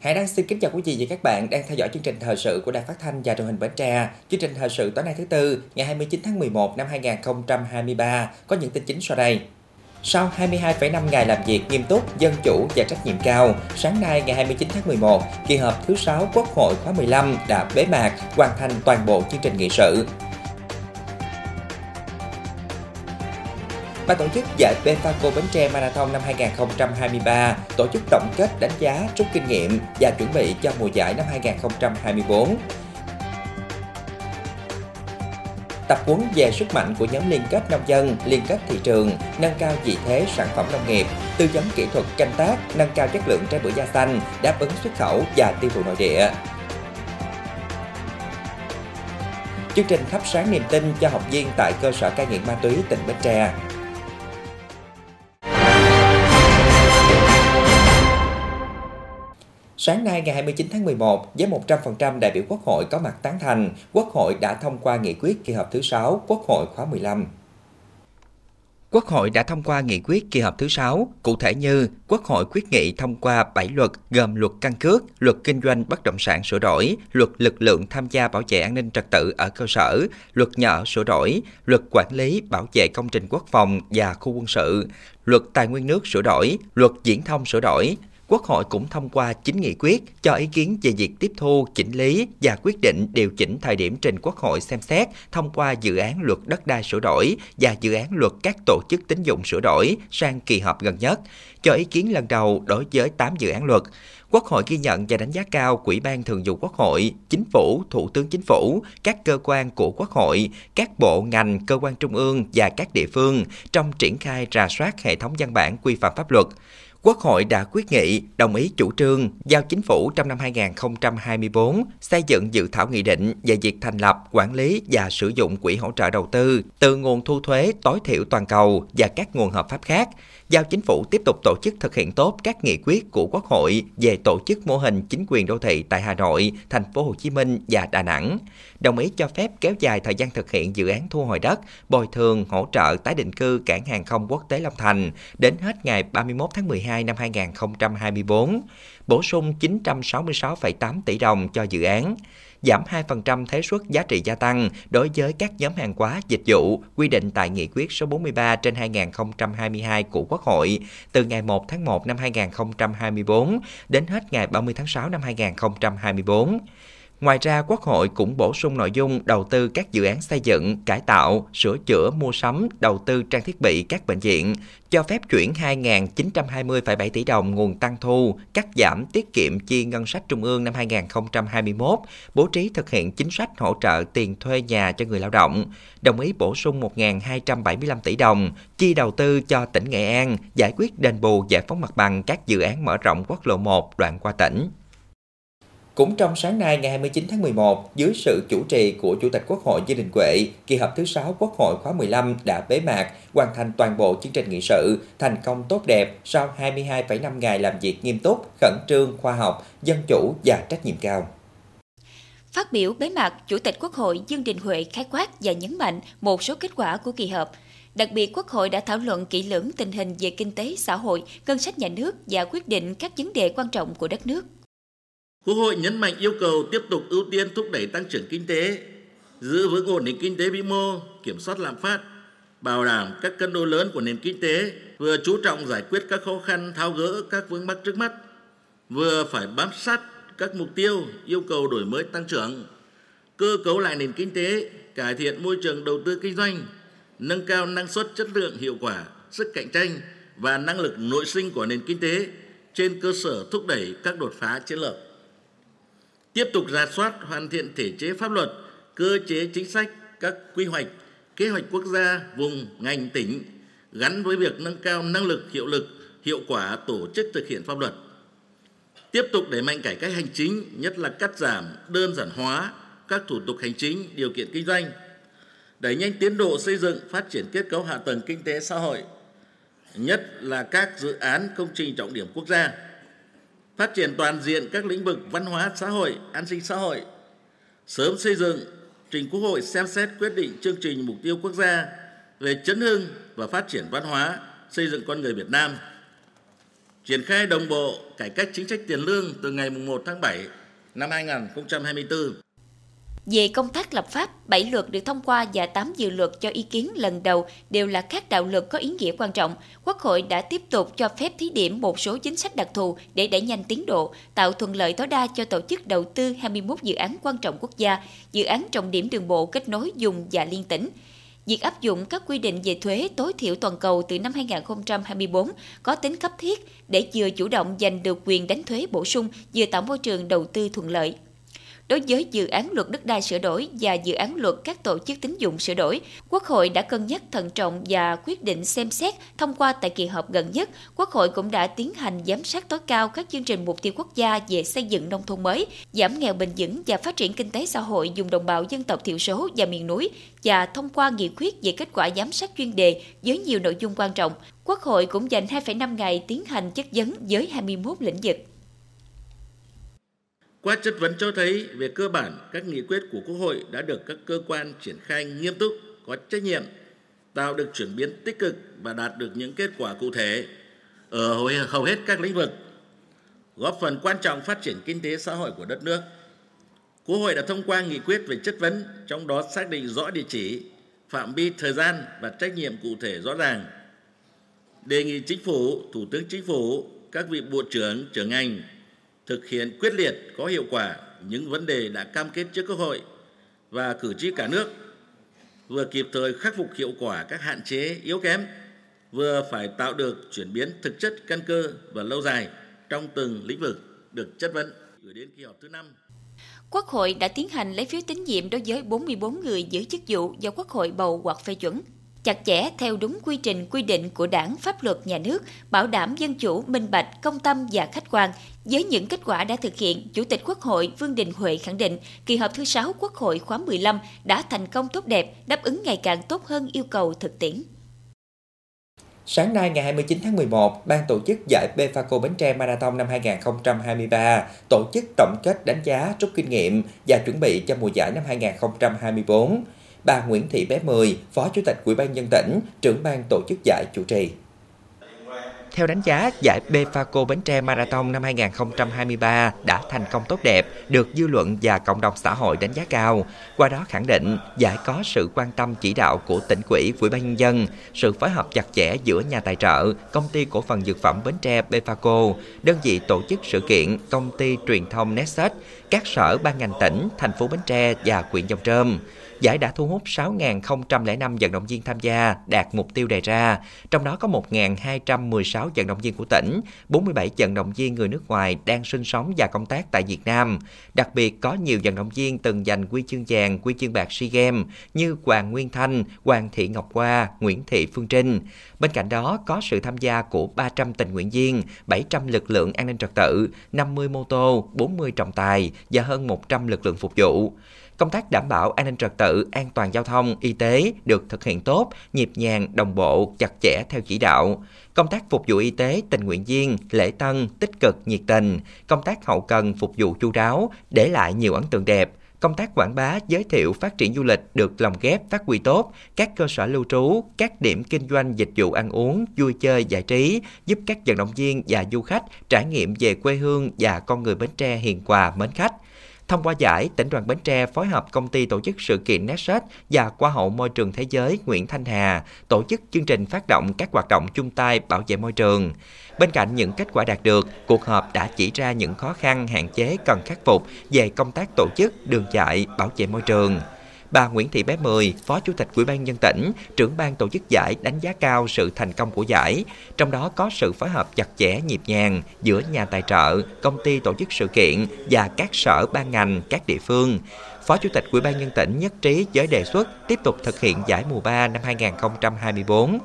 Hải Đăng xin kính chào quý vị và các bạn đang theo dõi chương trình thời sự của Đài Phát thanh và Truyền hình Bến Tre. Chương trình thời sự tối nay thứ Tư, ngày 29 tháng 11 năm 2023 có những tin chính sau đây. Sau 22,5 ngày làm việc nghiêm túc, dân chủ và trách nhiệm cao, sáng nay ngày 29 tháng 11, kỳ họp thứ 6 Quốc hội khóa 15 đã bế mạc, hoàn thành toàn bộ chương trình nghị sự. Ban tổ chức giải Pefaco Bến Tre Marathon năm 2023 tổ chức tổng kết đánh giá, rút kinh nghiệm và chuẩn bị cho mùa giải năm 2024. Tập huấn về sức mạnh của nhóm liên kết nông dân, liên kết thị trường, nâng cao vị thế sản phẩm nông nghiệp, tư vấn kỹ thuật canh tác, nâng cao chất lượng trái bưởi da xanh, đáp ứng xuất khẩu và tiêu thụ nội địa. Chương trình thắp sáng niềm tin cho học viên tại cơ sở cai nghiện ma túy tỉnh Bến Tre. Sáng nay ngày 29 tháng 11, với 100% đại biểu Quốc hội có mặt tán thành, Quốc hội đã thông qua nghị quyết kỳ họp thứ 6 Quốc hội khóa 15. Quốc hội đã thông qua nghị quyết kỳ họp thứ 6, cụ thể như Quốc hội quyết nghị thông qua 7 luật gồm luật căn cước, luật kinh doanh bất động sản sửa đổi, luật lực lượng tham gia bảo vệ an ninh trật tự ở cơ sở, luật nhà ở sửa đổi, luật quản lý bảo vệ công trình quốc phòng và khu quân sự, luật tài nguyên nước sửa đổi, luật viễn thông sửa đổi. Quốc hội cũng thông qua 9 nghị quyết cho ý kiến về việc tiếp thu, chỉnh lý và quyết định điều chỉnh thời điểm trình Quốc hội xem xét thông qua dự án luật đất đai sửa đổi và dự án luật các tổ chức tín dụng sửa đổi sang kỳ họp gần nhất, cho ý kiến lần đầu đối với 8 dự án luật. Quốc hội ghi nhận và đánh giá cao Ủy ban Thường vụ Quốc hội, Chính phủ, Thủ tướng Chính phủ, các cơ quan của Quốc hội, các bộ ngành, cơ quan trung ương và các địa phương trong triển khai rà soát hệ thống văn bản quy phạm pháp luật. Quốc hội đã quyết nghị đồng ý chủ trương giao Chính phủ trong năm 2024 xây dựng dự thảo nghị định về việc thành lập, quản lý và sử dụng quỹ hỗ trợ đầu tư từ nguồn thu thuế tối thiểu toàn cầu và các nguồn hợp pháp khác, giao Chính phủ tiếp tục tổ chức thực hiện tốt các nghị quyết của Quốc hội về tổ chức mô hình chính quyền đô thị tại Hà Nội, Thành phố Hồ Chí Minh và Đà Nẵng, đồng ý cho phép kéo dài thời gian thực hiện dự án thu hồi đất, bồi thường, hỗ trợ tái định cư cảng hàng không quốc tế Long Thành đến hết ngày 31 tháng 12 năm 2024, bổ sung 966,8 tỷ đồng cho dự án, giảm 2% thuế suất giá trị gia tăng đối với các nhóm hàng hóa dịch vụ quy định tại nghị quyết số 43/2022 của Quốc hội từ ngày 1 tháng 1 năm 2024 đến hết ngày 30 tháng 6 năm 2024. Ngoài ra, Quốc hội cũng bổ sung nội dung đầu tư các dự án xây dựng, cải tạo, sửa chữa, mua sắm, đầu tư trang thiết bị các bệnh viện, cho phép chuyển 2.920,7 tỷ đồng nguồn tăng thu, cắt giảm tiết kiệm chi ngân sách trung ương năm 2021, bố trí thực hiện chính sách hỗ trợ tiền thuê nhà cho người lao động, đồng ý bổ sung 1.275 tỷ đồng, chi đầu tư cho tỉnh Nghệ An, giải quyết đền bù giải phóng mặt bằng các dự án mở rộng quốc lộ 1 đoạn qua tỉnh. Cũng trong sáng nay ngày 29 tháng 11, dưới sự chủ trì của Chủ tịch Quốc hội Dương Đình Huệ, kỳ họp thứ 6 Quốc hội khóa 15 đã bế mạc, hoàn thành toàn bộ chương trình nghị sự, thành công tốt đẹp sau 22,5 ngày làm việc nghiêm túc, khẩn trương, khoa học, dân chủ và trách nhiệm cao. Phát biểu bế mạc, Chủ tịch Quốc hội Dương Đình Huệ khái quát và nhấn mạnh một số kết quả của kỳ họp. Đặc biệt, Quốc hội đã thảo luận kỹ lưỡng tình hình về kinh tế, xã hội, ngân sách nhà nước và quyết định các vấn đề quan trọng của đất nước. Quốc hội nhấn mạnh yêu cầu tiếp tục ưu tiên thúc đẩy tăng trưởng kinh tế, giữ vững ổn định kinh tế vĩ mô, kiểm soát lạm phát, bảo đảm các cân đối lớn của nền kinh tế, vừa chú trọng giải quyết các khó khăn, tháo gỡ các vướng mắc trước mắt, vừa phải bám sát các mục tiêu, yêu cầu đổi mới tăng trưởng, cơ cấu lại nền kinh tế, cải thiện môi trường đầu tư kinh doanh, nâng cao năng suất, chất lượng, hiệu quả, sức cạnh tranh và năng lực nội sinh của nền kinh tế trên cơ sở thúc đẩy các đột phá chiến lược. Tiếp tục rà soát, hoàn thiện thể chế pháp luật, cơ chế chính sách, các quy hoạch, kế hoạch quốc gia, vùng, ngành, tỉnh, gắn với việc nâng cao năng lực, hiệu lực, hiệu quả tổ chức thực hiện pháp luật. Tiếp tục đẩy mạnh cải cách hành chính, nhất là cắt giảm, đơn giản hóa các thủ tục hành chính, điều kiện kinh doanh, đẩy nhanh tiến độ xây dựng, phát triển kết cấu hạ tầng kinh tế xã hội, nhất là các dự án công trình trọng điểm quốc gia. Phát triển toàn diện các lĩnh vực văn hóa xã hội, an sinh xã hội, sớm xây dựng, trình Quốc hội xem xét quyết định chương trình mục tiêu quốc gia về chấn hưng và phát triển văn hóa, xây dựng con người Việt Nam. Triển khai đồng bộ cải cách chính sách tiền lương từ ngày 1 tháng 7 năm 2024. Về công tác lập pháp, 7 luật được thông qua và 8 dự luật cho ý kiến lần đầu đều là các đạo luật có ý nghĩa quan trọng. Quốc hội đã tiếp tục cho phép thí điểm một số chính sách đặc thù để đẩy nhanh tiến độ, tạo thuận lợi tối đa cho tổ chức đầu tư 21 dự án quan trọng quốc gia, dự án trọng điểm đường bộ kết nối vùng và liên tỉnh. Việc áp dụng các quy định về thuế tối thiểu toàn cầu từ năm 2024 có tính cấp thiết để vừa chủ động giành được quyền đánh thuế bổ sung, vừa tạo môi trường đầu tư thuận lợi. Đối với dự án luật đất đai sửa đổi và dự án luật các tổ chức tín dụng sửa đổi, Quốc hội đã cân nhắc thận trọng và quyết định xem xét thông qua tại kỳ họp gần nhất. Quốc hội cũng đã tiến hành giám sát tối cao các chương trình mục tiêu quốc gia về xây dựng nông thôn mới, giảm nghèo bền vững và phát triển kinh tế xã hội vùng đồng bào dân tộc thiểu số và miền núi và thông qua nghị quyết về kết quả giám sát chuyên đề với nhiều nội dung quan trọng. Quốc hội cũng dành 2,5 ngày tiến hành chất vấn với 21 lĩnh vực. Qua chất vấn cho thấy, về cơ bản, các nghị quyết của Quốc hội đã được các cơ quan triển khai nghiêm túc, có trách nhiệm, tạo được chuyển biến tích cực và đạt được những kết quả cụ thể ở hầu hết các lĩnh vực, góp phần quan trọng phát triển kinh tế xã hội của đất nước. Quốc hội đã thông qua nghị quyết về chất vấn, trong đó xác định rõ địa chỉ, phạm vi thời gian và trách nhiệm cụ thể rõ ràng. Đề nghị Chính phủ, Thủ tướng Chính phủ, các vị bộ trưởng, trưởng ngành, thực hiện quyết liệt, có hiệu quả những vấn đề đã cam kết trước Quốc hội và cử tri cả nước, vừa kịp thời khắc phục hiệu quả các hạn chế yếu kém, vừa phải tạo được chuyển biến thực chất căn cơ và lâu dài trong từng lĩnh vực được chất vấn. Gửi đến kỳ họp thứ 5. Quốc hội đã tiến hành lấy phiếu tín nhiệm đối với 44 người giữ chức vụ do Quốc hội bầu hoặc phê chuẩn, chặt chẽ theo đúng quy trình quy định của Đảng, pháp luật nhà nước, bảo đảm dân chủ, minh bạch, công tâm và khách quan. Với những kết quả đã thực hiện, Chủ tịch Quốc hội Vương Đình Huệ khẳng định kỳ họp thứ 6 Quốc hội khóa 15 đã thành công tốt đẹp, đáp ứng ngày càng tốt hơn yêu cầu thực tiễn. Sáng nay ngày 29 tháng 11, Ban tổ chức giải Pefaco Bến Tre Marathon năm 2023 tổ chức tổng kết đánh giá, rút kinh nghiệm và chuẩn bị cho mùa giải năm 2024. Bà Nguyễn Thị Bé Mười, Phó Chủ tịch Ủy ban nhân dân tỉnh, trưởng ban tổ chức giải chủ trì. Theo đánh giá, giải Pefaco Bến Tre Marathon năm 2023 đã thành công tốt đẹp, được dư luận và cộng đồng xã hội đánh giá cao. Qua đó khẳng định, giải có sự quan tâm chỉ đạo của tỉnh ủy, Ủy ban nhân dân, sự phối hợp chặt chẽ giữa nhà tài trợ, công ty cổ phần dược phẩm Bến Tre Pefaco, đơn vị tổ chức sự kiện, công ty truyền thông Nesset, các sở ban ngành tỉnh, thành phố Bến Tre và huyện Giông Trơm. Giải đã thu hút 6.005 vận động viên tham gia, đạt mục tiêu đề ra, trong đó có 1.216 vận động viên của tỉnh, 47 vận động viên người nước ngoài đang sinh sống và công tác tại Việt Nam. Đặc biệt có nhiều vận động viên từng giành huy chương vàng, huy chương bạc SEA Games như Hoàng Nguyên Thanh, Hoàng Thị Ngọc Hoa, Nguyễn Thị Phương Trinh. Bên cạnh đó có sự tham gia của 300 tình nguyện viên, 700 lực lượng an ninh trật tự, 50 mô tô, 40 trọng tài và hơn 100 lực lượng phục vụ. Công tác đảm bảo an ninh trật tự, an toàn giao thông, y tế được thực hiện tốt, nhịp nhàng, đồng bộ, chặt chẽ theo chỉ đạo. Công tác phục vụ y tế, tình nguyện viên, lễ tân, tích cực, nhiệt tình. Công tác hậu cần phục vụ chu đáo, để lại nhiều ấn tượng đẹp. Công tác quảng bá, giới thiệu, phát triển du lịch được lồng ghép, phát huy tốt. Các cơ sở lưu trú, các điểm kinh doanh, dịch vụ ăn uống, vui chơi, giải trí, giúp các vận động viên và du khách trải nghiệm về quê hương và con người Bến Tre hiền hòa, mến khách. Thông qua giải, Tỉnh đoàn Bến Tre phối hợp công ty tổ chức sự kiện Nesset và Hoa hậu môi trường thế giới Nguyễn Thanh Hà tổ chức chương trình phát động các hoạt động chung tay bảo vệ môi trường. Bên cạnh những kết quả đạt được, cuộc họp đã chỉ ra những khó khăn, hạn chế cần khắc phục về công tác tổ chức, đường chạy, bảo vệ môi trường. Bà Nguyễn Thị Bé Mười, Phó Chủ tịch Ủy ban nhân dân tỉnh, trưởng ban tổ chức giải đánh giá cao sự thành công của giải, trong đó có sự phối hợp chặt chẽ, nhịp nhàng giữa nhà tài trợ, công ty tổ chức sự kiện và các sở ban ngành, các địa phương. Phó Chủ tịch Ủy ban nhân dân tỉnh nhất trí với đề xuất tiếp tục thực hiện giải mùa 3 năm 2024.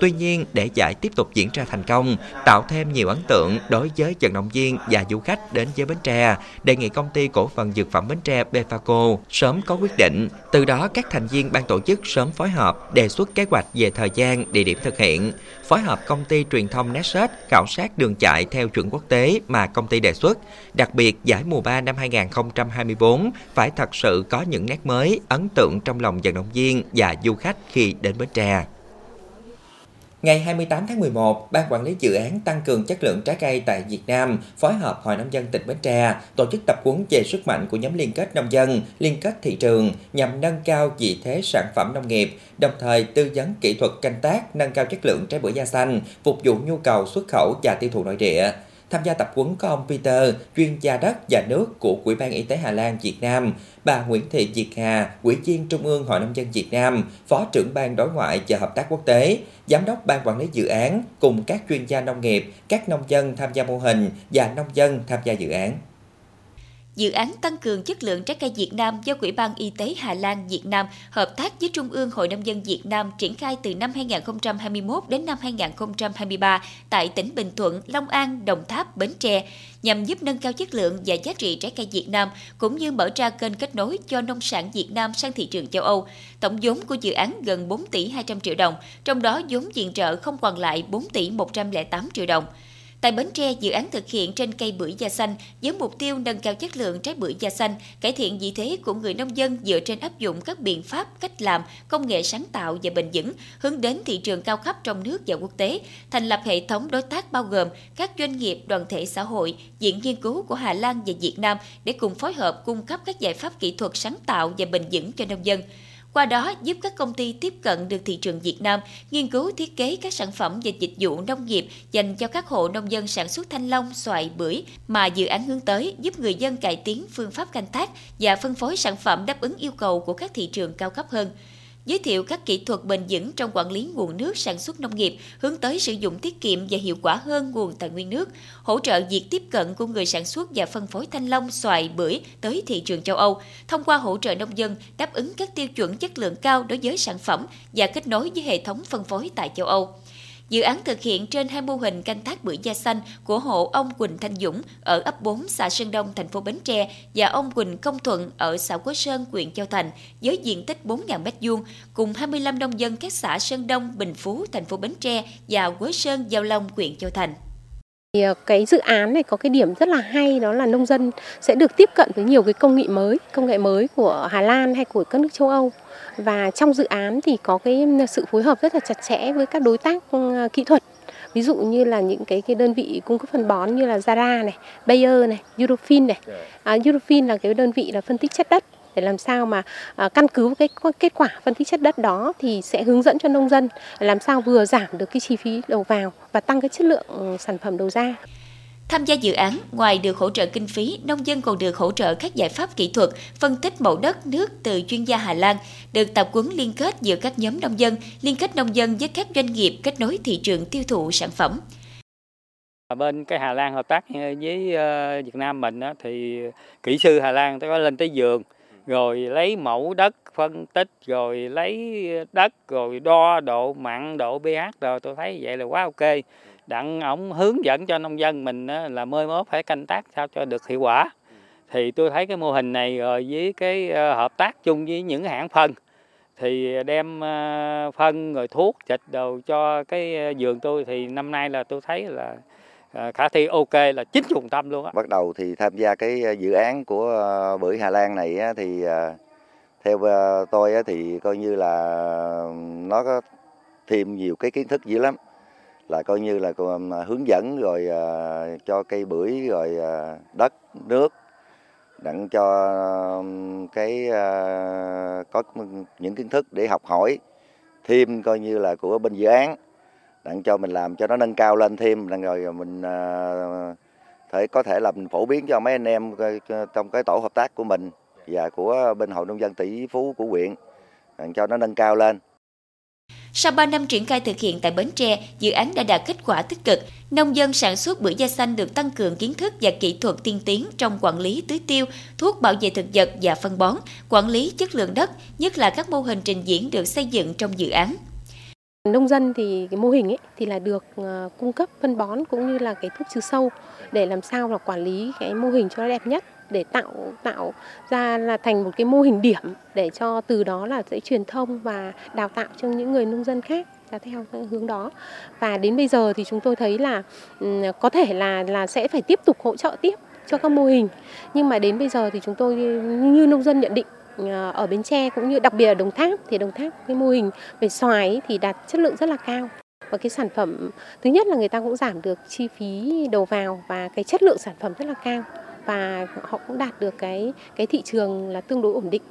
Tuy nhiên, để giải tiếp tục diễn ra thành công, tạo thêm nhiều ấn tượng đối với vận động viên và du khách đến với Bến Tre, đề nghị công ty cổ phần dược phẩm Bến Tre Pefaco sớm có quyết định. Từ đó, các thành viên ban tổ chức sớm phối hợp, đề xuất kế hoạch về thời gian, địa điểm thực hiện, phối hợp công ty truyền thông Nesset khảo sát đường chạy theo chuẩn quốc tế mà công ty đề xuất. Đặc biệt, giải mùa 3 năm 2024 phải thật sự có những nét mới, ấn tượng trong lòng vận động viên và du khách khi đến Bến Tre. Ngày 28 tháng 11, Ban Quản lý Dự án Tăng cường chất lượng trái cây tại Việt Nam phối hợp Hội Nông dân tỉnh Bến Tre tổ chức tập huấn về sức mạnh của nhóm liên kết nông dân, liên kết thị trường nhằm nâng cao vị thế sản phẩm nông nghiệp, đồng thời tư vấn kỹ thuật canh tác, nâng cao chất lượng trái bưởi da xanh, phục vụ nhu cầu xuất khẩu và tiêu thụ nội địa. Tham gia tập huấn có ông Peter, chuyên gia đất và nước của Ủy ban Y tế Hà Lan Việt Nam, bà Nguyễn Thị Diệp Hà, Ủy viên Trung ương Hội Nông dân Việt Nam, Phó trưởng Ban Đối ngoại và Hợp tác Quốc tế, Giám đốc Ban Quản lý Dự án cùng các chuyên gia nông nghiệp, các nông dân tham gia mô hình và nông dân tham gia dự án. Dự án tăng cường chất lượng trái cây Việt Nam do Ủy ban Y tế Hà Lan Việt Nam hợp tác với Trung ương Hội Nông dân Việt Nam triển khai từ năm 2021 đến năm 2023 tại tỉnh Bình Thuận, Long An, Đồng Tháp, Bến Tre, nhằm giúp nâng cao chất lượng và giá trị trái cây Việt Nam, cũng như mở ra kênh kết nối cho nông sản Việt Nam sang thị trường châu Âu. Tổng vốn của dự án gần 4 tỷ 200 triệu đồng, trong đó vốn viện trợ không hoàn lại 4 tỷ 108 triệu đồng. Tại Bến Tre, dự án thực hiện trên cây bưởi da xanh với mục tiêu nâng cao chất lượng trái bưởi da xanh, cải thiện vị thế của người nông dân dựa trên áp dụng các biện pháp, cách làm, công nghệ sáng tạo và bền vững, hướng đến thị trường cao cấp trong nước và quốc tế, thành lập hệ thống đối tác bao gồm các doanh nghiệp, đoàn thể xã hội, viện nghiên cứu của Hà Lan và Việt Nam để cùng phối hợp cung cấp các giải pháp kỹ thuật sáng tạo và bền vững cho nông dân. Qua đó giúp các công ty tiếp cận được thị trường Việt Nam, nghiên cứu thiết kế các sản phẩm và dịch vụ nông nghiệp dành cho các hộ nông dân sản xuất thanh long, xoài, bưởi mà dự án hướng tới, giúp người dân cải tiến phương pháp canh tác và phân phối sản phẩm đáp ứng yêu cầu của các thị trường cao cấp hơn. Giới thiệu các kỹ thuật bền vững trong quản lý nguồn nước sản xuất nông nghiệp, hướng tới sử dụng tiết kiệm và hiệu quả hơn nguồn tài nguyên nước, hỗ trợ việc tiếp cận của người sản xuất và phân phối thanh long, xoài, bưởi tới thị trường châu Âu, thông qua hỗ trợ nông dân đáp ứng các tiêu chuẩn chất lượng cao đối với sản phẩm và kết nối với hệ thống phân phối tại châu Âu. Dự án thực hiện trên 2 mô hình canh tác bưởi da xanh của hộ ông Quỳnh Thanh Dũng ở ấp 4 xã Sơn Đông, thành phố Bến Tre và ông Quỳnh Công Thuận ở xã Quế Sơn, huyện Châu Thành với diện tích 4.000 m2 cùng 25 nông dân các xã Sơn Đông, Bình Phú, thành phố Bến Tre và Quế Sơn, Giao Long, huyện Châu Thành. Cái dự án này có cái điểm rất là hay, đó là nông dân sẽ được tiếp cận với nhiều cái công nghệ mới của Hà Lan hay của các nước châu Âu. Và trong dự án thì có cái sự phối hợp rất là chặt chẽ với các đối tác kỹ thuật. Ví dụ như là những cái đơn vị cung cấp phân bón như là Yara này, Bayer này, Eurofin này. Eurofin là cái đơn vị là phân tích chất đất, để làm sao mà căn cứ cái kết quả phân tích chất đất đó thì sẽ hướng dẫn cho nông dân làm sao vừa giảm được cái chi phí đầu vào và tăng cái chất lượng sản phẩm đầu ra. Tham gia dự án, ngoài được hỗ trợ kinh phí, nông dân còn được hỗ trợ các giải pháp kỹ thuật, phân tích mẫu đất, nước từ chuyên gia Hà Lan, được tập huấn liên kết giữa các nhóm nông dân, liên kết nông dân với các doanh nghiệp, kết nối thị trường tiêu thụ sản phẩm. Bên cái Hà Lan hợp tác với Việt Nam mình thì kỹ sư Hà Lan có lên tới vườn, rồi lấy mẫu đất, phân tích, rồi lấy đất, rồi đo độ mặn, độ pH, rồi tôi thấy vậy là quá ok. Đặng ổng hướng dẫn cho nông dân mình là mới mốt phải canh tác sao cho được hiệu quả. Thì tôi thấy cái mô hình này rồi với cái hợp tác chung với những hãng phân thì đem phân rồi thuốc xịt đồ cho cái vườn tôi thì năm nay là tôi thấy là khả thi ok là 90% luôn á. Bắt đầu thì tham gia cái dự án của bưởi Hà Lan này thì theo tôi thì coi như là nó có thêm nhiều cái kiến thức dữ lắm. Là coi như là hướng dẫn rồi cho cây bưởi rồi đất, nước đặng cho cái có những kiến thức để học hỏi thêm coi như là của bên dự án đặng cho mình làm cho nó nâng cao lên thêm rồi mình có thể là mình phổ biến cho mấy anh em trong cái tổ hợp tác của mình và của bên Hội Nông dân Tỷ Phú của huyện đặng cho nó nâng cao lên. Sau 3 năm triển khai thực hiện tại Bến Tre, dự án đã đạt kết quả tích cực. Nông dân sản xuất bưởi da xanh được tăng cường kiến thức và kỹ thuật tiên tiến trong quản lý tưới tiêu, thuốc bảo vệ thực vật và phân bón, quản lý chất lượng đất, nhất là các mô hình trình diễn được xây dựng trong dự án. Nông dân thì cái mô hình thì là được cung cấp phân bón cũng như là cái thuốc trừ sâu để làm sao là quản lý cái mô hình cho nó đẹp nhất, để tạo ra là thành một cái mô hình điểm để cho từ đó là sẽ truyền thông và đào tạo cho những người nông dân khác là theo hướng đó. Và đến bây giờ thì chúng tôi thấy là có thể là sẽ phải tiếp tục hỗ trợ tiếp cho các mô hình. Nhưng mà đến bây giờ thì chúng tôi như nông dân nhận định ở Bến Tre cũng như đặc biệt ở Đồng Tháp thì Đồng Tháp cái mô hình về xoài thì đạt chất lượng rất là cao. Và cái sản phẩm thứ nhất là người ta cũng giảm được chi phí đầu vào và cái chất lượng sản phẩm rất là cao, và họ cũng đạt được cái thị trường là tương đối ổn định.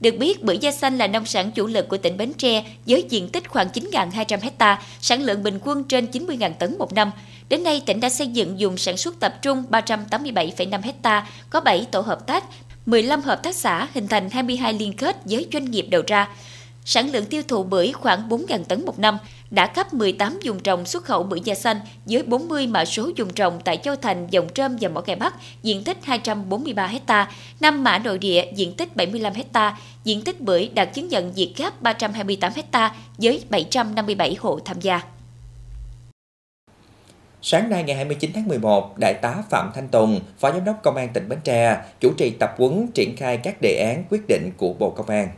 Được biết, bưởi da xanh là nông sản chủ lực của tỉnh Bến Tre với diện tích khoảng 9.200 ha, sản lượng bình quân trên 90.000 tấn một năm. Đến nay, tỉnh đã xây dựng vùng sản xuất tập trung 387,5 ha, có 7 tổ hợp tác, 15 hợp tác xã, hình thành 22 liên kết với doanh nghiệp đầu ra. Sản lượng tiêu thụ bưởi khoảng 4.000 tấn một năm, đã cấp 18 vùng trồng xuất khẩu bưởi da xanh với 40 mã số vùng trồng tại Châu Thành, Dòng Trơm và Mỏ Cày Bắc, diện tích 243 ha, 5 mã nội địa, diện tích 75 ha, diện tích bưởi đạt chứng nhận VietGAP 328 ha với 757 hộ tham gia. Sáng nay ngày 29 tháng 11, Đại tá Phạm Thanh Tùng, Phó Giám đốc Công an tỉnh Bến Tre, chủ trì tập huấn triển khai các đề án quyết định của Bộ Công an.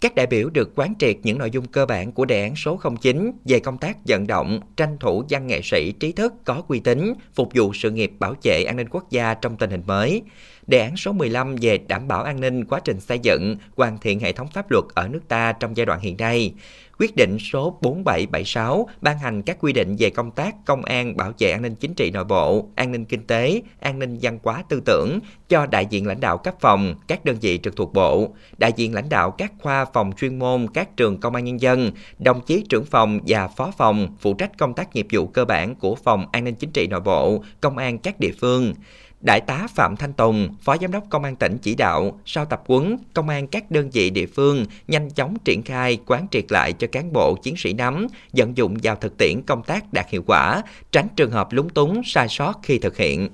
Các đại biểu được quán triệt những nội dung cơ bản của đề án số 09 về công tác vận động, tranh thủ văn nghệ sĩ trí thức có uy tín, phục vụ sự nghiệp bảo vệ an ninh quốc gia trong tình hình mới. Đề án số 15 về đảm bảo an ninh quá trình xây dựng, hoàn thiện hệ thống pháp luật ở nước ta trong giai đoạn hiện nay. Quyết định số 4776 ban hành các quy định về công tác công an bảo vệ an ninh chính trị nội bộ, an ninh kinh tế, an ninh văn hóa tư tưởng cho đại diện lãnh đạo cấp phòng, các đơn vị trực thuộc bộ, đại diện lãnh đạo các khoa phòng chuyên môn các trường công an nhân dân, đồng chí trưởng phòng và phó phòng phụ trách công tác nghiệp vụ cơ bản của phòng an ninh chính trị nội bộ, công an các địa phương. Đại tá Phạm Thanh Tùng, Phó Giám đốc Công an tỉnh chỉ đạo, sau tập huấn, Công an các đơn vị địa phương nhanh chóng triển khai, quán triệt lại cho cán bộ chiến sĩ nắm, vận dụng vào thực tiễn công tác đạt hiệu quả, tránh trường hợp lúng túng, sai sót khi thực hiện.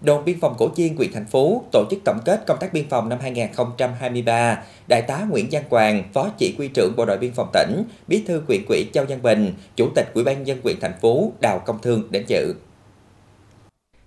Đồn biên phòng Cổ Chiên, huyện Thành Phú tổ chức tổng kết công tác biên phòng năm 2023. Đại tá Nguyễn Giang Quang, Phó Chỉ huy trưởng Bộ đội Biên phòng tỉnh, Bí thư huyện ủy Châu Văn Bình, Chủ tịch Ủy ban nhân dân huyện Thành Phú Đào Công Thương đến dự.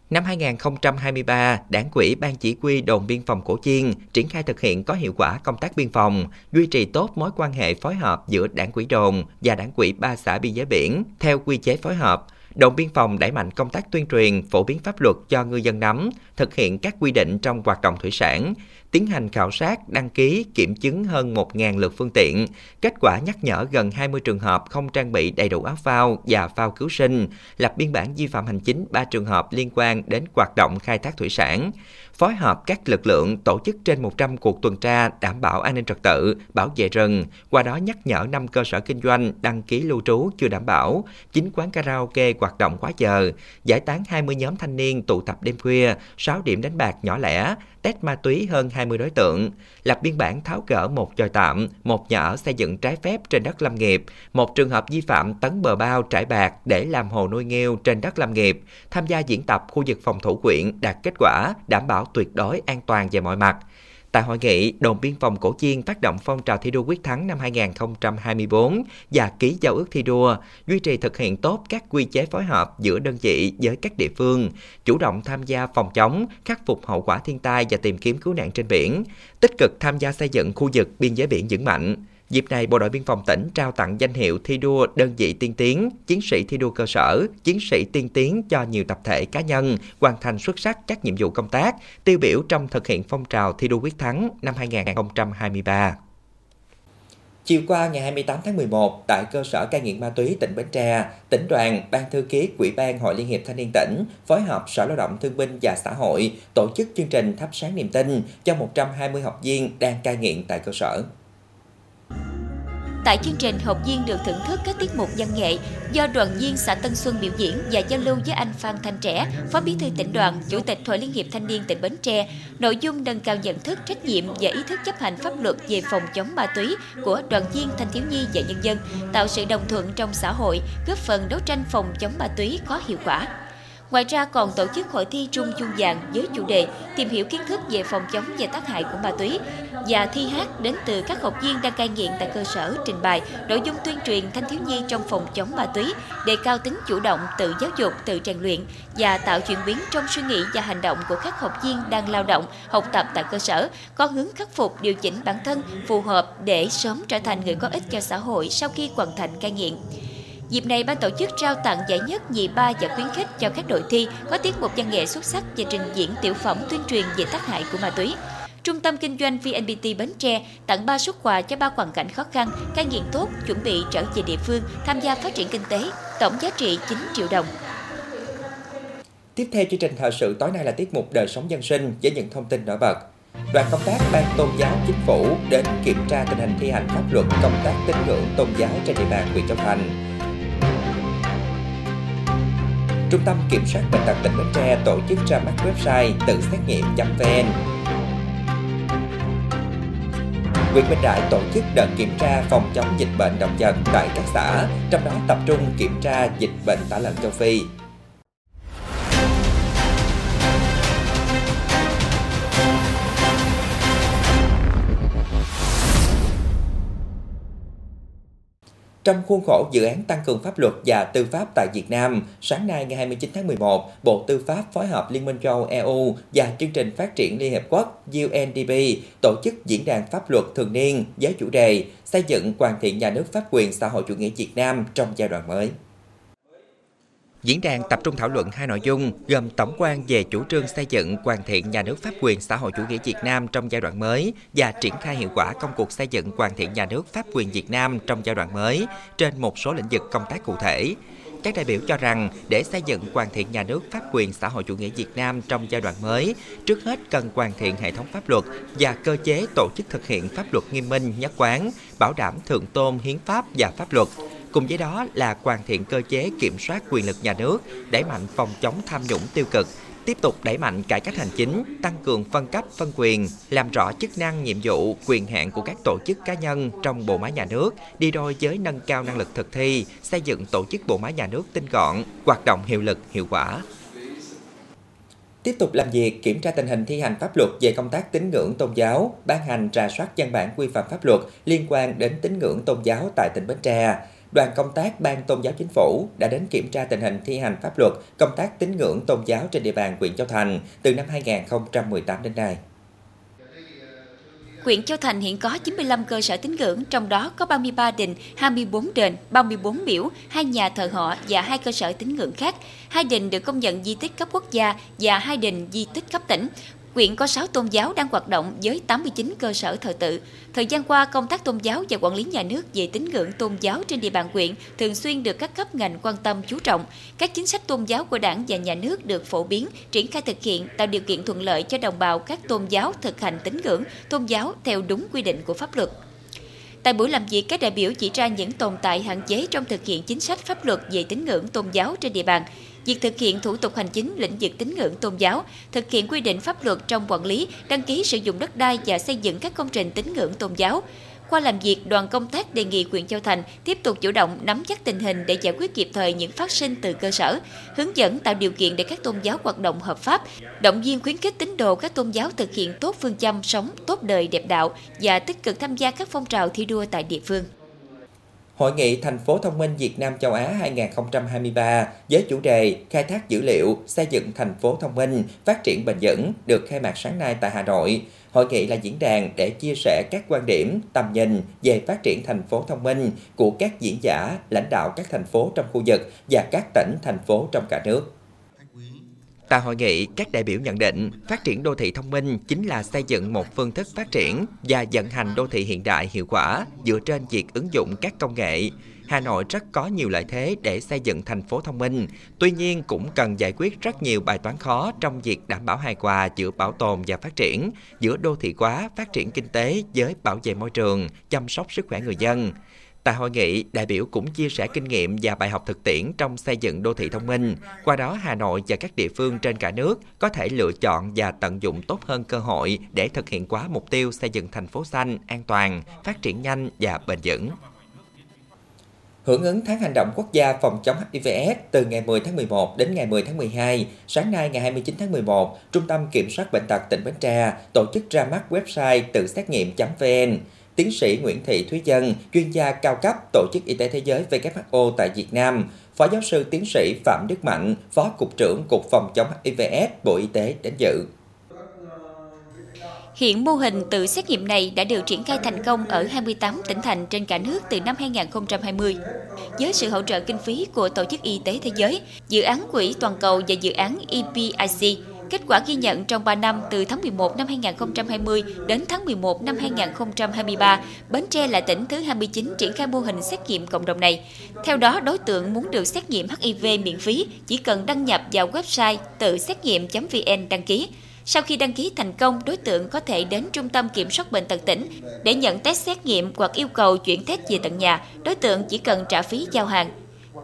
Năm 2023, Đảng ủy Ban Chỉ huy Đồn Biên phòng Cổ Chiên triển khai thực hiện có hiệu quả công tác biên phòng, duy trì tốt mối quan hệ phối hợp giữa Đảng ủy đồn và Đảng ủy 3 xã biên giới biển theo quy chế phối hợp. Đồn biên phòng đẩy mạnh công tác tuyên truyền, phổ biến pháp luật cho ngư dân nắm, thực hiện các quy định trong hoạt động thủy sản, tiến hành khảo sát, đăng ký, kiểm chứng hơn 1.000 lượt phương tiện, kết quả nhắc nhở gần 20 trường hợp không trang bị đầy đủ áo phao và phao cứu sinh, lập biên bản vi phạm hành chính 3 trường hợp liên quan đến hoạt động khai thác thủy sản, phối hợp các lực lượng tổ chức trên 100 cuộc tuần tra đảm bảo an ninh trật tự, bảo vệ rừng, qua đó nhắc nhở 5 cơ sở kinh doanh đăng ký lưu trú chưa đảm bảo, 9 quán karaoke hoạt động quá giờ, giải tán 20 nhóm thanh niên tụ tập đêm khuya, 6 điểm đánh bạc nhỏ lẻ, test ma túy hơn 20 đối tượng, lập biên bản tháo gỡ 1 chòi tạm, 1 nhà ở xây dựng trái phép trên đất lâm nghiệp, 1 trường hợp vi phạm tấn bờ bao trải bạc để làm hồ nuôi nghêu trên đất lâm nghiệp, tham gia diễn tập khu vực phòng thủ huyện đạt kết quả, đảm bảo tuyệt đối an toàn về mọi mặt. Tại hội nghị, Đồn biên phòng Cổ Chiên phát động phong trào thi đua quyết thắng năm 2024 và ký giao ước thi đua, duy trì thực hiện tốt các quy chế phối hợp giữa đơn vị với các địa phương, chủ động tham gia phòng chống, khắc phục hậu quả thiên tai và tìm kiếm cứu nạn trên biển, tích cực tham gia xây dựng khu vực biên giới biển vững mạnh. Dịp này, Bộ đội Biên phòng tỉnh trao tặng danh hiệu thi đua đơn vị tiên tiến, chiến sĩ thi đua cơ sở, chiến sĩ tiên tiến cho nhiều tập thể cá nhân hoàn thành xuất sắc các nhiệm vụ công tác, tiêu biểu trong thực hiện phong trào thi đua quyết thắng năm 2023. Chiều qua ngày 28 tháng 11, tại Cơ sở Cai nghiện ma tuý tỉnh Bến Tre, tỉnh đoàn, Ban thư ký Ủy ban Hội Liên hiệp Thanh niên tỉnh phối hợp Sở Lao động Thương binh và Xã hội tổ chức chương trình Thắp sáng niềm tin cho 120 học viên đang cai nghiện tại cơ sở. Tại chương trình, học viên được thưởng thức các tiết mục văn nghệ do đoàn viên xã Tân Xuân biểu diễn và giao lưu với anh Phan Thanh Trẻ, Phó Bí thư tỉnh đoàn, Chủ tịch Hội Liên hiệp Thanh niên tỉnh Bến Tre. Nội dung nâng cao nhận thức, trách nhiệm và ý thức chấp hành pháp luật về phòng chống ma túy của đoàn viên, thanh thiếu nhi và nhân dân, tạo sự đồng thuận trong xã hội, góp phần đấu tranh phòng chống ma túy có hiệu quả. Ngoài ra còn tổ chức hội thi Trung Chuông Vàng với chủ đề tìm hiểu kiến thức về phòng chống và tác hại của ma túy, và thi hát đến từ các học viên đang cai nghiện tại cơ sở trình bày nội dung tuyên truyền thanh thiếu nhi trong phòng chống ma túy, đề cao tính chủ động, tự giáo dục, tự rèn luyện và tạo chuyển biến trong suy nghĩ và hành động của các học viên đang lao động, học tập tại cơ sở, có hướng khắc phục, điều chỉnh bản thân phù hợp để sớm trở thành người có ích cho xã hội sau khi hoàn thành cai nghiện. Dịp này, ban tổ chức trao tặng giải nhất, nhì, ba và khuyến khích cho các đội thi có tiết mục văn nghệ xuất sắc và trình diễn tiểu phẩm tuyên truyền về tác hại của ma túy. Trung tâm Kinh doanh VNPT Bến Tre tặng 3 suất quà cho 3 hoàn cảnh khó khăn, cai nghiện tốt, chuẩn bị trở về địa phương, tham gia phát triển kinh tế, tổng giá trị 9 triệu đồng. Tiếp theo chương trình thời sự tối nay là tiết mục Đời sống dân sinh với những thông tin nổi bật. Đoàn công tác Ban Tôn giáo Chính phủ đến kiểm tra tình hình thi hành pháp luật công tác tín ngưỡng tôn giáo trên địa bàn huyện Châu Thành. Trung tâm Kiểm soát Bệnh tật tỉnh Bến Tre tổ chức ra mắt website tự xét nghiệm.vn. Huyện Bình Đại tổ chức đợt kiểm tra phòng chống dịch bệnh động vật tại các xã, trong đó tập trung kiểm tra dịch bệnh tả lợn châu Phi. Trong khuôn khổ dự án tăng cường pháp luật và tư pháp tại Việt Nam, sáng nay ngày 29 tháng 11, Bộ Tư pháp phối hợp Liên minh châu Âu EU và chương trình phát triển Liên Hiệp Quốc UNDP tổ chức diễn đàn pháp luật thường niên với chủ đề xây dựng hoàn thiện nhà nước pháp quyền xã hội chủ nghĩa Việt Nam trong giai đoạn mới. Diễn đàn tập trung thảo luận hai nội dung gồm tổng quan về chủ trương xây dựng hoàn thiện nhà nước pháp quyền xã hội chủ nghĩa Việt Nam trong giai đoạn mới và triển khai hiệu quả công cuộc xây dựng hoàn thiện nhà nước pháp quyền Việt Nam trong giai đoạn mới trên một số lĩnh vực công tác cụ thể. Các đại biểu cho rằng để xây dựng hoàn thiện nhà nước pháp quyền xã hội chủ nghĩa Việt Nam trong giai đoạn mới, trước hết cần hoàn thiện hệ thống pháp luật và cơ chế tổ chức thực hiện pháp luật nghiêm minh, nhất quán, bảo đảm thượng tôn hiến pháp và pháp luật. Cùng với đó là hoàn thiện cơ chế kiểm soát quyền lực nhà nước, đẩy mạnh phòng chống tham nhũng tiêu cực, tiếp tục đẩy mạnh cải cách hành chính, tăng cường phân cấp phân quyền, làm rõ chức năng, nhiệm vụ, quyền hạn của các tổ chức cá nhân trong bộ máy nhà nước, đi đôi với nâng cao năng lực thực thi, xây dựng tổ chức bộ máy nhà nước tinh gọn, hoạt động hiệu lực, hiệu quả. Tiếp tục làm việc kiểm tra tình hình thi hành pháp luật về công tác tín ngưỡng tôn giáo, ban hành rà soát văn bản quy phạm pháp luật liên quan đến tín ngưỡng tôn giáo tại tỉnh Bến Tre. Đoàn công tác Ban Tôn giáo Chính phủ đã đến kiểm tra tình hình thi hành pháp luật công tác tín ngưỡng tôn giáo trên địa bàn huyện Châu Thành từ năm 2018 đến nay. Huyện Châu Thành hiện có 95 cơ sở tín ngưỡng, trong đó có 33 đình, 24 đền, 34 miễu, 2 nhà thờ họ và 2 cơ sở tín ngưỡng khác. 2 đình được công nhận di tích cấp quốc gia và 2 đình di tích cấp tỉnh. Huyện có 6 tôn giáo đang hoạt động với 89 cơ sở thờ tự. Thời gian qua, công tác tôn giáo và quản lý nhà nước về tín ngưỡng tôn giáo trên địa bàn huyện thường xuyên được các cấp ngành quan tâm chú trọng. Các chính sách tôn giáo của Đảng và nhà nước được phổ biến, triển khai thực hiện, tạo điều kiện thuận lợi cho đồng bào các tôn giáo thực hành tín ngưỡng tôn giáo theo đúng quy định của pháp luật. Tại buổi làm việc, các đại biểu chỉ ra những tồn tại hạn chế trong thực hiện chính sách pháp luật về tín ngưỡng tôn giáo trên địa bàn. Việc thực hiện thủ tục hành chính lĩnh vực tín ngưỡng tôn giáo, thực hiện quy định pháp luật trong quản lý, đăng ký sử dụng đất đai và xây dựng các công trình tín ngưỡng tôn giáo. Qua làm việc, đoàn công tác đề nghị huyện Châu Thành tiếp tục chủ động nắm chắc tình hình để giải quyết kịp thời những phát sinh từ cơ sở, hướng dẫn tạo điều kiện để các tôn giáo hoạt động hợp pháp, động viên khuyến khích tín đồ các tôn giáo thực hiện tốt phương châm sống tốt đời đẹp đạo và tích cực tham gia các phong trào thi đua tại địa phương. Hội nghị Thành phố Thông minh Việt Nam Châu Á 2023 với chủ đề khai thác dữ liệu, xây dựng thành phố thông minh, phát triển bền vững được khai mạc sáng nay tại Hà Nội. Hội nghị là diễn đàn để chia sẻ các quan điểm, tầm nhìn về phát triển thành phố thông minh của các diễn giả, lãnh đạo các thành phố trong khu vực và các tỉnh, thành phố trong cả nước. Tại hội nghị, các đại biểu nhận định phát triển đô thị thông minh chính là xây dựng một phương thức phát triển và vận hành đô thị hiện đại hiệu quả dựa trên việc ứng dụng các công nghệ. Hà Nội rất có nhiều lợi thế để xây dựng thành phố thông minh, tuy nhiên cũng cần giải quyết rất nhiều bài toán khó trong việc đảm bảo hài hòa giữa bảo tồn và phát triển, giữa đô thị hóa, phát triển kinh tế với bảo vệ môi trường, chăm sóc sức khỏe người dân. Tại hội nghị, đại biểu cũng chia sẻ kinh nghiệm và bài học thực tiễn trong xây dựng đô thị thông minh. Qua đó, Hà Nội và các địa phương trên cả nước có thể lựa chọn và tận dụng tốt hơn cơ hội để thực hiện hóa mục tiêu xây dựng thành phố xanh, an toàn, phát triển nhanh và bền vững. Hưởng ứng tháng hành động quốc gia phòng chống HIVS từ ngày 10 tháng 11 đến ngày 10 tháng 12, sáng nay ngày 29 tháng 11, Trung tâm Kiểm soát Bệnh tật tỉnh Bến Tre tổ chức ra mắt website tự xét nghiệm.vn. Tiến sĩ Nguyễn Thị Thúy Dân, chuyên gia cao cấp Tổ chức Y tế Thế giới WHO tại Việt Nam, Phó giáo sư tiến sĩ Phạm Đức Mạnh, Phó Cục trưởng Cục Phòng chống HIVS, Bộ Y tế đến dự. Hiện mô hình tự xét nghiệm này đã được triển khai thành công ở 28 tỉnh thành trên cả nước từ năm 2020. Với sự hỗ trợ kinh phí của Tổ chức Y tế Thế giới, dự án Quỹ Toàn cầu và dự án EPIC, Kết quả ghi nhận trong 3 năm từ tháng 11 năm 2020 đến tháng 11 năm 2023, Bến Tre là tỉnh thứ 29 triển khai mô hình xét nghiệm cộng đồng này. Theo đó, đối tượng muốn được xét nghiệm HIV miễn phí chỉ cần đăng nhập vào website tự xét nghiệm.vn đăng ký. Sau khi đăng ký thành công, đối tượng có thể đến Trung tâm Kiểm soát Bệnh tật tỉnh để nhận test xét nghiệm hoặc yêu cầu chuyển test về tận nhà. Đối tượng chỉ cần trả phí giao hàng.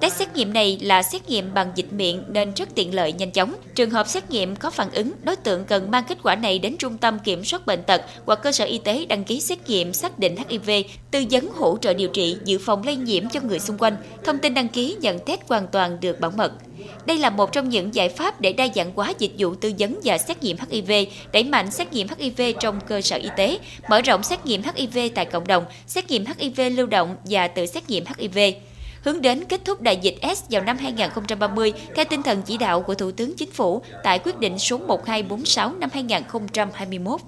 Test xét nghiệm này là xét nghiệm bằng dịch miệng nên rất tiện lợi, nhanh chóng. Trường hợp xét nghiệm có phản ứng, đối tượng cần mang kết quả này đến Trung tâm Kiểm soát Bệnh tật hoặc cơ sở y tế đăng ký xét nghiệm xác định HIV, tư vấn hỗ trợ điều trị, dự phòng lây nhiễm cho người xung quanh. Thông tin đăng ký nhận test hoàn toàn được bảo mật. Đây là một trong những giải pháp để đa dạng hóa dịch vụ tư vấn và xét nghiệm HIV, đẩy mạnh xét nghiệm HIV trong cơ sở y tế, mở rộng xét nghiệm HIV tại cộng đồng, xét nghiệm HIV lưu động và tự xét nghiệm HIV. Hướng đến kết thúc đại dịch S vào năm 2030 theo tinh thần chỉ đạo của Thủ tướng Chính phủ tại quyết định số 1246 năm 2021.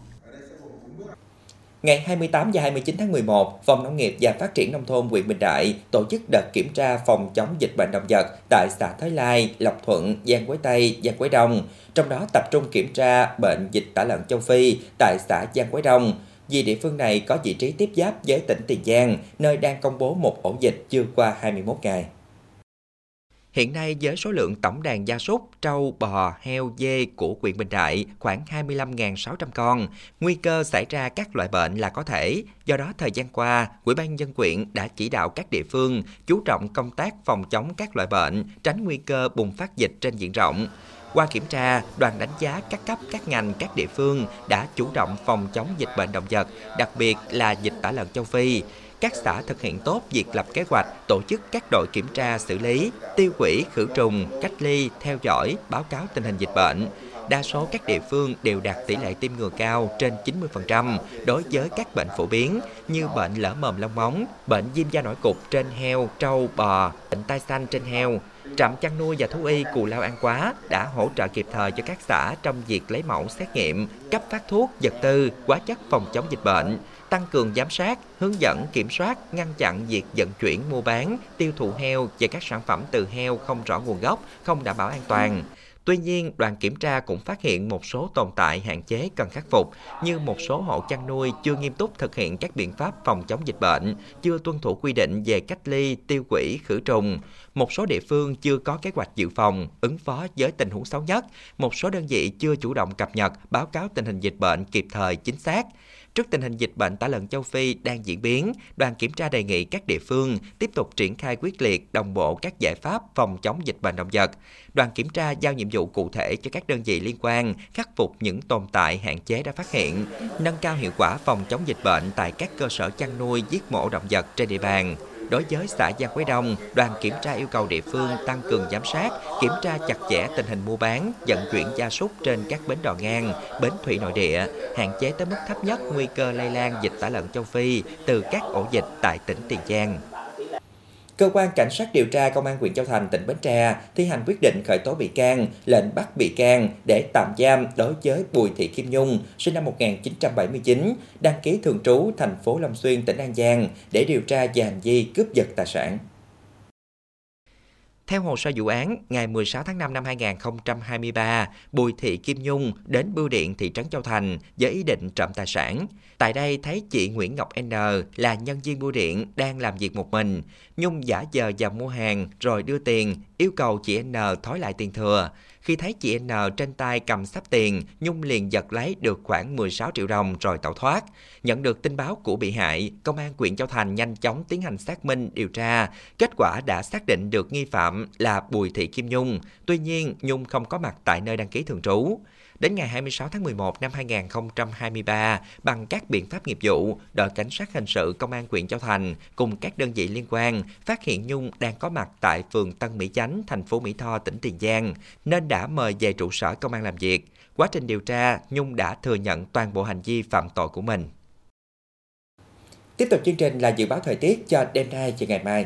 Ngày 28 và 29 tháng 11, Phòng Nông nghiệp và Phát triển Nông thôn huyện Bình Đại tổ chức đợt kiểm tra phòng chống dịch bệnh động vật tại xã Thới Lai, Lộc Thuận, Giang Quế Tây, Giang Quế Đông, trong đó tập trung kiểm tra bệnh dịch tả lợn châu Phi tại xã Giang Quế Đông. Vì địa phương này có vị trí tiếp giáp với tỉnh Tiền Giang, nơi đang công bố một ổ dịch chưa qua 21 ngày. Hiện nay, với số lượng tổng đàn gia súc, trâu, bò, heo, dê của huyện Bình Đại khoảng 25.600 con, nguy cơ xảy ra các loại bệnh là có thể. Do đó, thời gian qua, Ủy ban nhân dân huyện đã chỉ đạo các địa phương chú trọng công tác phòng chống các loại bệnh, tránh nguy cơ bùng phát dịch trên diện rộng. Qua kiểm tra, đoàn đánh giá các cấp, các ngành, các địa phương đã chủ động phòng chống dịch bệnh động vật, đặc biệt là dịch tả lợn châu Phi. Các xã thực hiện tốt việc lập kế hoạch, tổ chức các đội kiểm tra xử lý, tiêu hủy, khử trùng, cách ly, theo dõi, báo cáo tình hình dịch bệnh. Đa số các địa phương đều đạt tỷ lệ tiêm ngừa cao trên 90% đối với các bệnh phổ biến như bệnh lở mồm long móng, bệnh viêm da nổi cục trên heo, trâu, bò, bệnh tai xanh trên heo. Trạm chăn nuôi và thú y Cù Lao An Quá đã hỗ trợ kịp thời cho các xã trong việc lấy mẫu xét nghiệm, cấp phát thuốc, vật tư, hóa chất phòng chống dịch bệnh, tăng cường giám sát, hướng dẫn, kiểm soát, ngăn chặn việc vận chuyển, mua bán, tiêu thụ heo và các sản phẩm từ heo không rõ nguồn gốc, không đảm bảo an toàn. Tuy nhiên, đoàn kiểm tra cũng phát hiện một số tồn tại hạn chế cần khắc phục, như một số hộ chăn nuôi chưa nghiêm túc thực hiện các biện pháp phòng chống dịch bệnh, chưa tuân thủ quy định về cách ly, tiêu hủy, khử trùng. Một số địa phương chưa có kế hoạch dự phòng, ứng phó với tình huống xấu nhất. Một số đơn vị chưa chủ động cập nhật, báo cáo tình hình dịch bệnh kịp thời, chính xác. Trước tình hình dịch bệnh tả lợn châu Phi đang diễn biến, đoàn kiểm tra đề nghị các địa phương tiếp tục triển khai quyết liệt, đồng bộ các giải pháp phòng chống dịch bệnh động vật. Đoàn kiểm tra giao nhiệm vụ cụ thể cho các đơn vị liên quan khắc phục những tồn tại hạn chế đã phát hiện, nâng cao hiệu quả phòng chống dịch bệnh tại các cơ sở chăn nuôi giết mổ động vật trên địa bàn. Đối với xã Giang Quế Đông, đoàn kiểm tra yêu cầu địa phương tăng cường giám sát, kiểm tra chặt chẽ tình hình mua bán, vận chuyển gia súc trên các bến đò ngang, bến thủy nội địa, hạn chế tới mức thấp nhất nguy cơ lây lan dịch tả lợn châu Phi từ các ổ dịch tại tỉnh Tiền Giang. Cơ quan Cảnh sát điều tra Công an huyện Châu Thành, tỉnh Bến Tre thi hành quyết định khởi tố bị can, lệnh bắt bị can để tạm giam đối với Bùi Thị Kim Nhung, sinh năm 1979, đăng ký thường trú thành phố Long Xuyên, tỉnh An Giang để điều tra về hành vi cướp giật tài sản. Theo hồ sơ vụ án, ngày 16 tháng 5 năm 2023, Bùi Thị Kim Nhung đến bưu điện thị trấn Châu Thành với ý định trộm tài sản. Tại đây thấy chị Nguyễn Ngọc N là nhân viên bưu điện đang làm việc một mình. Nhung giả vờ vào mua hàng rồi đưa tiền, yêu cầu chị N thối lại tiền thừa. Khi thấy chị N trên tay cầm xấp tiền, Nhung liền giật lấy được khoảng 16 triệu đồng rồi tẩu thoát. Nhận được tin báo của bị hại, Công an huyện Châu Thành nhanh chóng tiến hành xác minh, điều tra. Kết quả đã xác định được nghi phạm là Bùi Thị Kim Nhung. Tuy nhiên, Nhung không có mặt tại nơi đăng ký thường trú. Đến ngày 26 tháng 11 năm 2023, bằng các biện pháp nghiệp vụ, đội Cảnh sát hình sự Công an huyện Châu Thành cùng các đơn vị liên quan phát hiện Nhung đang có mặt tại phường Tân Mỹ Chánh, thành phố Mỹ Tho, tỉnh Tiền Giang, nên đã mời về trụ sở công an làm việc. Quá trình điều tra, Nhung đã thừa nhận toàn bộ hành vi phạm tội của mình. Tiếp tục chương trình là dự báo thời tiết cho đêm nay và ngày mai.